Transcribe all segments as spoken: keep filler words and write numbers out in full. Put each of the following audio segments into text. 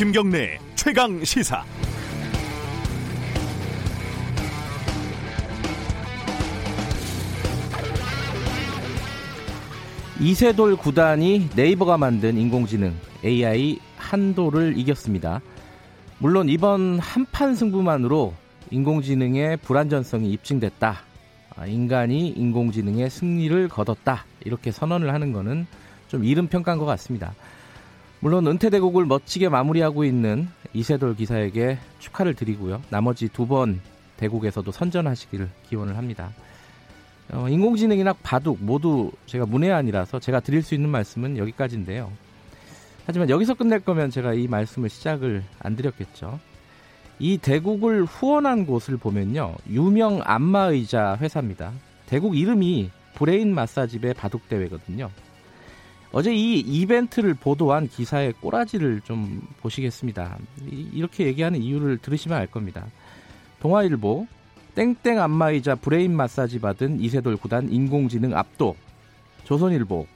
김경래 최강 시사. 이세돌 구단이 네이버가 만든 인공지능 에이아이 한돌을 이겼습니다. 물론 이번 한판 승부만으로 인공지능의 불안전성이 입증됐다, 인간이 인공지능의 승리를 거뒀다, 이렇게 선언을 하는 거는 좀 이른 평가인 것 같습니다. 물론 은퇴대국을 멋지게 마무리하고 있는 이세돌 기사에게 축하를 드리고요, 나머지 두 번 대국에서도 선전하시기를 기원을 합니다. 어, 인공지능이나 바둑 모두 제가 문외한이라서 제가 드릴 수 있는 말씀은 여기까지인데요. 하지만 여기서 끝낼 거면 제가 이 말씀을 시작을 안 드렸겠죠. 이 대국을 후원한 곳을 보면요, 유명 안마의자 회사입니다. 대국 이름이 브레인마사지배 바둑대회거든요. 어제 이 이벤트를 보도한 기사의 꼬라지를 좀 보시겠습니다. 이, 이렇게 얘기하는 이유를 들으시면 알 겁니다. 동아일보, 땡땡 안마의자 브레인 마사지 받은 이세돌 구단 인공지능 압도. 조선일보,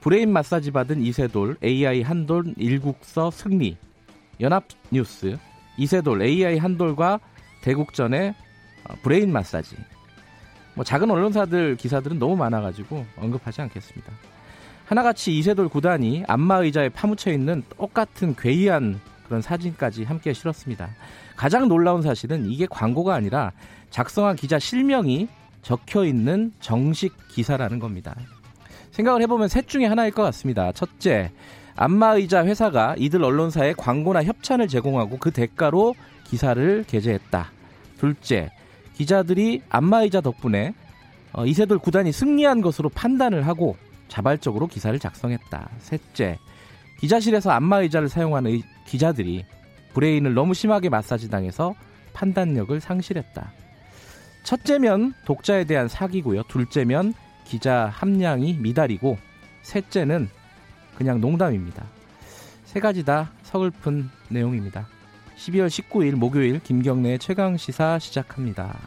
브레인 마사지 받은 이세돌 에이아이 한돌 일국서 승리. 연합뉴스, 이세돌 에이아이 한돌과 대국전의 브레인 마사지. 뭐 작은 언론사들 기사들은 너무 많아가지고 언급하지 않겠습니다. 하나같이 이세돌 구단이 안마의자에 파묻혀 있는 똑같은 괴이한 그런 사진까지 함께 실었습니다. 가장 놀라운 사실은 이게 광고가 아니라 작성한 기자 실명이 적혀있는 정식 기사라는 겁니다. 생각을 해보면 셋 중에 하나일 것 같습니다. 첫째, 안마의자 회사가 이들 언론사에 광고나 협찬을 제공하고 그 대가로 기사를 게재했다. 둘째, 기자들이 안마의자 덕분에 이세돌 구단이 승리한 것으로 판단을 하고 자발적으로 기사를 작성했다. 셋째, 기자실에서 안마의자를 사용하는 기자들이 브레인을 너무 심하게 마사지당해서 판단력을 상실했다. 첫째면 독자에 대한 사기고요, 둘째면 기자 함량이 미달이고, 셋째는 그냥 농담입니다. 세 가지 다 서글픈 내용입니다. 십이월 십구일 목요일 김경래의 최강시사 시작합니다.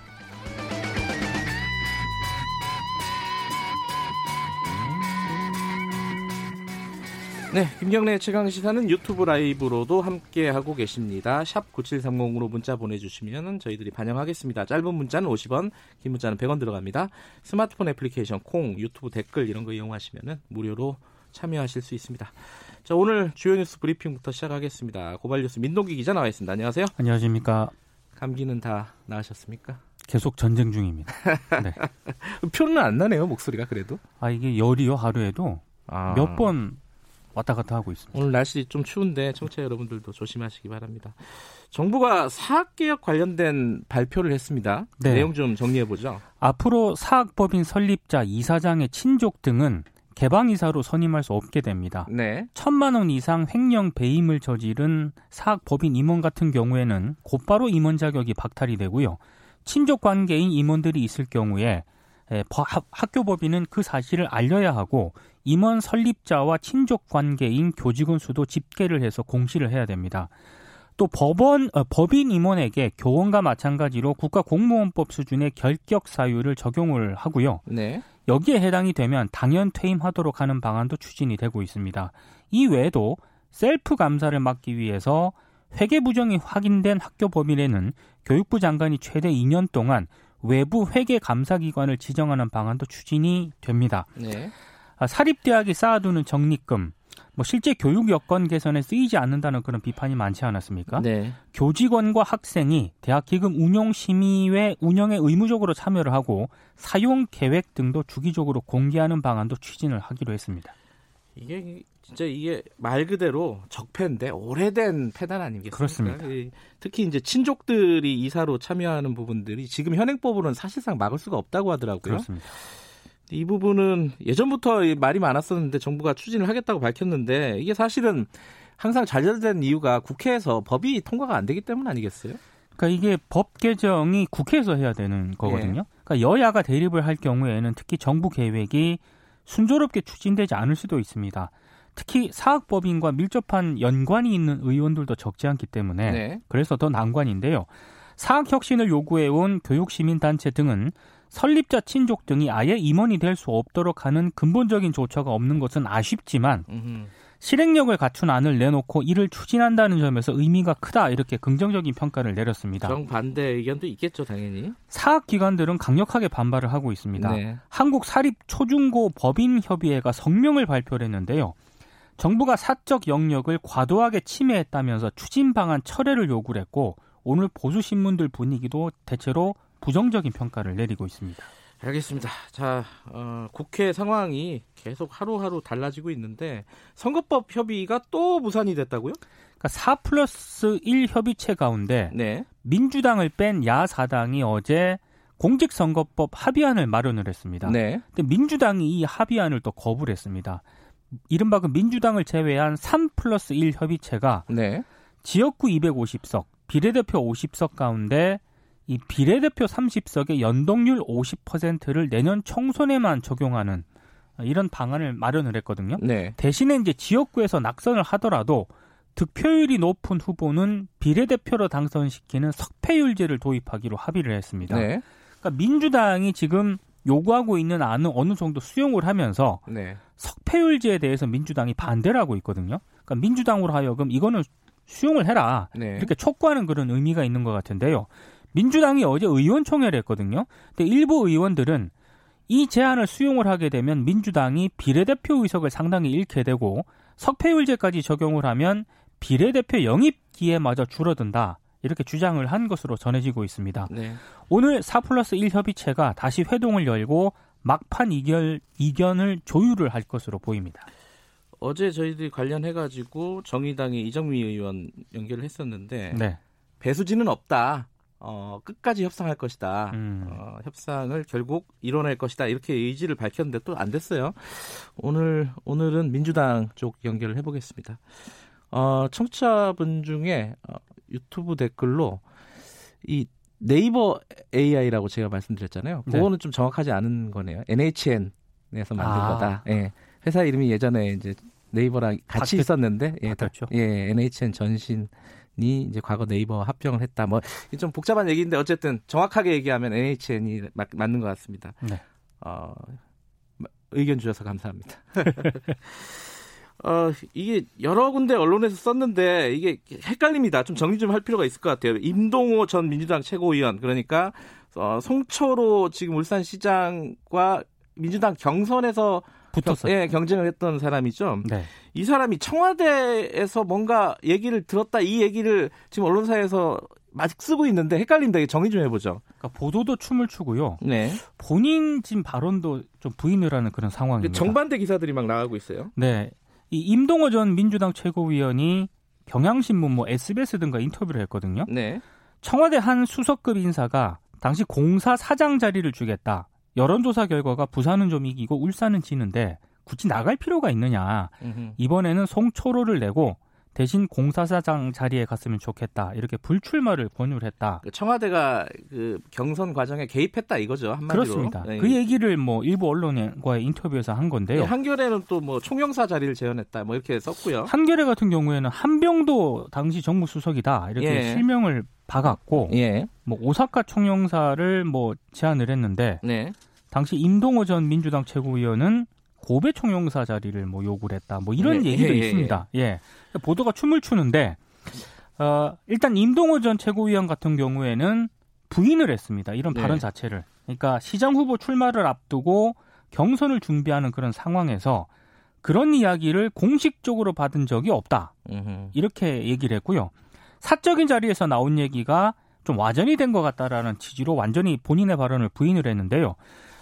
네, 김경래의 최강시사는 유튜브 라이브로도 함께하고 계십니다. 샵 구칠삼공으로 문자 보내주시면 저희들이 반영하겠습니다. 짧은 문자는 오십 원, 긴 문자는 백 원 들어갑니다. 스마트폰 애플리케이션 콩, 유튜브 댓글 이런 거 이용하시면 무료로 참여하실 수 있습니다. 자, 오늘 주요 뉴스 브리핑부터 시작하겠습니다. 고발뉴스 민동기 기자 나와 있습니다. 안녕하세요. 안녕하십니까. 감기는 다 나으셨습니까? 계속 전쟁 중입니다. 네. 표는 안 나네요, 목소리가 그래도. 아, 이게 열이요, 하루에도. 아... 몇 번... 왔다 갔다 하고 있습니다. 오늘 날씨 좀 추운데 청취자 여러분들도 조심하시기 바랍니다. 정부가 사학개혁 관련된 발표를 했습니다. 네. 내용 좀 정리해보죠. 앞으로 사학법인 설립자, 이사장의 친족 등은 개방이사로 선임할 수 없게 됩니다. 네. 천만 원 이상 횡령 배임을 저지른 사학법인 임원 같은 경우에는 곧바로 임원 자격이 박탈이 되고요. 친족 관계인 임원들이 있을 경우에 학교법인은 그 사실을 알려야 하고, 임원 설립자와 친족 관계인 교직원 수도 집계를 해서 공시를 해야 됩니다. 또 법원, 어, 법인 임원에게 교원과 마찬가지로 국가공무원법 수준의 결격 사유를 적용을 하고요. 네. 여기에 해당이 되면 당연 퇴임하도록 하는 방안도 추진이 되고 있습니다. 이 외에도 셀프 감사를 막기 위해서 회계 부정이 확인된 학교 법인에는 교육부 장관이 최대 이 년 동안 외부 회계 감사기관을 지정하는 방안도 추진이 됩니다. 네. 사립대학이 쌓아두는 적립금, 뭐 실제 교육 여건 개선에 쓰이지 않는다는 그런 비판이 많지 않았습니까? 네. 교직원과 학생이 대학기금 운용심의회 운영에 의무적으로 참여를 하고 사용 계획 등도 주기적으로 공개하는 방안도 추진을 하기로 했습니다. 이게 진짜 이게 말 그대로 적폐인데 오래된 폐단 아닙니까? 그렇습니다. 특히 이제 친족들이 이사로 참여하는 부분들이 지금 현행법으로는 사실상 막을 수가 없다고 하더라고요. 그렇습니다. 이 부분은 예전부터 말이 많았었는데 정부가 추진을 하겠다고 밝혔는데, 이게 사실은 항상 좌절된 이유가 국회에서 법이 통과가 안 되기 때문 아니겠어요? 그러니까 이게 법 개정이 국회에서 해야 되는 거거든요. 예. 그러니까 여야가 대립을 할 경우에는 특히 정부 계획이 순조롭게 추진되지 않을 수도 있습니다. 특히 사학법인과 밀접한 연관이 있는 의원들도 적지 않기 때문에 네. 그래서 더 난관인데요. 사학혁신을 요구해온 교육시민단체 등은 설립자 친족 등이 아예 임원이 될 수 없도록 하는 근본적인 조처가 없는 것은 아쉽지만, 실행력을 갖춘 안을 내놓고 이를 추진한다는 점에서 의미가 크다, 이렇게 긍정적인 평가를 내렸습니다. 정반대 의견도 있겠죠, 당연히. 사학기관들은 강력하게 반발을 하고 있습니다. 네. 한국사립초중고법인협의회가 성명을 발표를 했는데요. 정부가 사적 영역을 과도하게 침해했다면서 추진 방안 철회를 요구를 했고, 오늘 보수신문들 분위기도 대체로 부정적인 평가를 내리고 있습니다. 알겠습니다. 자, 어, 국회 상황이 계속 하루하루 달라지고 있는데 선거법 협의가 또 무산이 됐다고요? 그러니까 사 플러스 일 협의체 가운데 네. 민주당을 뺀 야사당이 어제 공직선거법 합의안을 마련을 했습니다. 네. 근데 민주당이 이 합의안을 또 거부를 했습니다. 이른바 그 민주당을 제외한 삼 플러스 일 협의체가 네. 지역구 이백오십 석, 비례대표 오십 석 가운데 이 비례대표 삼십 석의 연동률 오십 퍼센트를 내년 총선에만 적용하는 이런 방안을 마련을 했거든요. 네. 대신에 이제 지역구에서 낙선을 하더라도 득표율이 높은 후보는 비례대표로 당선시키는 석패율제를 도입하기로 합의를 했습니다. 네. 그러니까 민주당이 지금 요구하고 있는 안은 어느 정도 수용을 하면서 네. 석패율제에 대해서 민주당이 반대를 하고 있거든요. 그러니까 민주당으로 하여금 이거는 수용을 해라. 네. 이렇게 촉구하는 그런 의미가 있는 것 같은데요. 민주당이 어제 의원총회를 했거든요. 근데 일부 의원들은 이 제안을 수용을 하게 되면 민주당이 비례대표 의석을 상당히 잃게 되고 석패율제까지 적용을 하면 비례대표 영입 기회마저 줄어든다, 이렇게 주장을 한 것으로 전해지고 있습니다. 네. 오늘 사 플러스 일 협의체가 다시 회동을 열고 막판 이결, 이견을 조율을 할 것으로 보입니다. 어제 저희들이 관련해가지고 정의당의 이정미 의원 연결을 했었는데 네. 배수진은 없다. 어, 끝까지 협상할 것이다. 음. 어, 협상을 결국 이뤄낼 것이다. 이렇게 의지를 밝혔는데 또 안 됐어요. 오늘, 오늘은 민주당 쪽 연결을 해보겠습니다. 어, 청취자분 중에 어, 유튜브 댓글로 이 네이버 에이아이라고 제가 말씀드렸잖아요. 그거는 네. 좀 정확하지 않은 거네요. 엔에이치엔에서 만든 아. 거다. 예. 회사 이름이 예전에 이제 네이버랑 같이 바뀌, 있었는데 예, 바뀌었죠. 예, 엔에이치엔 전신. 이 이제 과거 네이버 합병을 했다. 뭐 좀 복잡한 얘기인데 어쨌든 정확하게 얘기하면 엔에이치엔이 마, 맞는 것 같습니다. 네. 어, 의견 주셔서 감사합니다. 어, 이게 여러 군데 언론에서 썼는데 이게 헷갈립니다. 좀 정리 좀 할 필요가 있을 것 같아요. 임동호 전 민주당 최고위원, 그러니까 어, 송철호 지금 울산시장과 민주당 경선에서 붙었어요. 예, 경쟁을 했던 사람이죠. 네. 이 사람이 청와대에서 뭔가 얘기를 들었다, 이 얘기를 지금 언론사에서 막 쓰고 있는데 헷갈린다. 정리 좀 해보죠. 그러니까 보도도 춤을 추고요. 네. 본인 지금 발언도 좀 부인을 하는 그런 상황입니다. 정반대 기사들이 막 나가고 있어요. 네. 이 임동호 전 민주당 최고위원이 경향신문, 뭐 에스비에스 등과 인터뷰를 했거든요. 네. 청와대 한 수석급 인사가 당시 공사 사장 자리를 주겠다. 여론조사 결과가 부산은 좀 이기고 울산은 지는데 굳이 나갈 필요가 있느냐. 으흠. 이번에는 송초로를 내고 대신 공사사장 자리에 갔으면 좋겠다. 이렇게 불출마를 권유를 했다. 청와대가 그 경선 과정에 개입했다 이거죠, 한마디로. 그렇습니다. 네. 그 얘기를 뭐 일부 언론과의 인터뷰에서 한 건데요. 네, 한겨레는 또 뭐 총영사 자리를 재현했다, 뭐 이렇게 썼고요. 한겨레 같은 경우에는 한병도 당시 정무수석이다, 이렇게 예. 실명을 박았고 예. 뭐 오사카 총영사를 뭐 제안을 했는데 네. 당시 임동호 전 민주당 최고위원은 고배 총영사 자리를 뭐 요구를 했다, 뭐 이런 네, 얘기도 예, 있습니다. 예. 예. 보도가 춤을 추는데 어, 일단 임동호 전 최고위원 같은 경우에는 부인을 했습니다. 이런 네. 발언 자체를. 그러니까 시장 후보 출마를 앞두고 경선을 준비하는 그런 상황에서 그런 이야기를 공식적으로 받은 적이 없다. 음흠. 이렇게 얘기를 했고요. 사적인 자리에서 나온 얘기가 좀 와전이 된 것 같다라는 취지로 완전히 본인의 발언을 부인을 했는데요.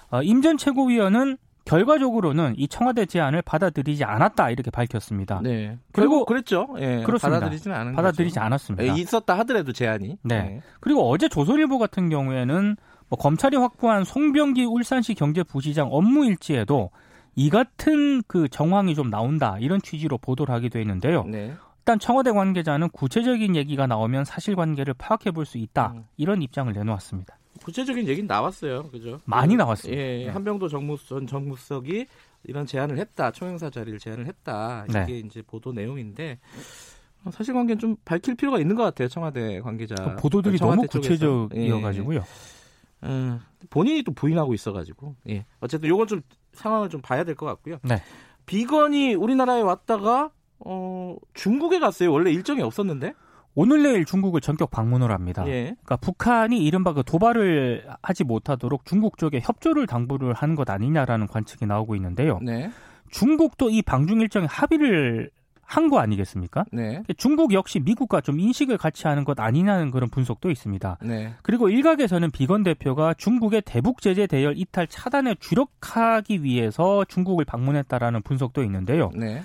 어, 임 전 최고위원은 결과적으로는 이 청와대 제안을 받아들이지 않았다, 이렇게 밝혔습니다. 네. 그리고 그랬죠. 예. 그렇습니다. 받아들이지는 않은 받아들이지 거죠. 않았습니다. 예, 있었다 하더라도 제안이. 네. 네. 그리고 어제 조선일보 같은 경우에는 뭐 검찰이 확보한 송병기 울산시 경제부시장 업무 일지에도 이 같은 그 정황이 좀 나온다, 이런 취지로 보도를 하게 돼 있는데요. 네. 일단 청와대 관계자는 구체적인 얘기가 나오면 사실관계를 파악해 볼 수 있다, 이런 입장을 내놓았습니다. 구체적인 얘기는 나왔어요, 그죠? 많이 나왔습니다. 예, 네. 한병도 정무 전 정무수석이 이런 제안을 했다, 총영사 자리를 제안을 했다, 이게 네. 이제 보도 내용인데 사실관계는 좀 밝힐 필요가 있는 것 같아요, 청와대 관계자. 보도들이 청와대 너무 구체적이어가지고요. 예. 음, 본인이 또 부인하고 있어가지고, 예. 어쨌든 이건 좀 상황을 좀 봐야 될 것 같고요. 네. 비건이 우리나라에 왔다가 어, 중국에 갔어요. 원래 일정이 없었는데. 오늘 내일 중국을 전격 방문을 합니다. 예. 그러니까 북한이 이른바 그 도발을 하지 못하도록 중국 쪽에 협조를 당부를 한 것 아니냐라는 관측이 나오고 있는데요. 네. 중국도 이 방중 일정에 합의를 한 거 아니겠습니까? 네. 중국 역시 미국과 좀 인식을 같이 하는 것 아니냐는 그런 분석도 있습니다. 네. 그리고 일각에서는 비건 대표가 중국의 대북 제재 대열 이탈 차단에 주력하기 위해서 중국을 방문했다라는 분석도 있는데요. 네.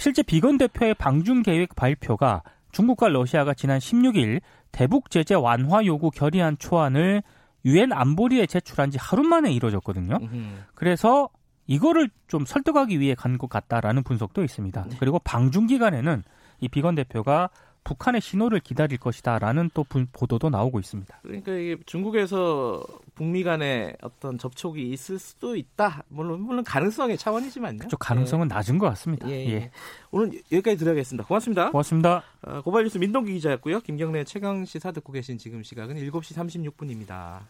실제 비건 대표의 방중 계획 발표가 중국과 러시아가 지난 십육 일 대북 제재 완화 요구 결의안 초안을 유엔 안보리에 제출한 지 하루 만에 이루어졌거든요. 그래서 이거를 좀 설득하기 위해 간 것 같다라는 분석도 있습니다. 네. 그리고 방중 기간에는 이 비건 대표가 북한의 신호를 기다릴 것이다라는 또 보도도 나오고 있습니다. 그러니까 이게 중국에서 북미 간의 어떤 접촉이 있을 수도 있다. 물론 물론 가능성의 차원이지만요. 그쪽 가능성은 예. 낮은 것 같습니다. 예, 예. 예. 오늘 여기까지 드려야겠습니다. 고맙습니다. 고맙습니다. 어, 고발뉴스 민동기 기자였고요. 김경래 최강 시사 듣고 계신 지금 시각은 일곱 시 삼십육 분입니다.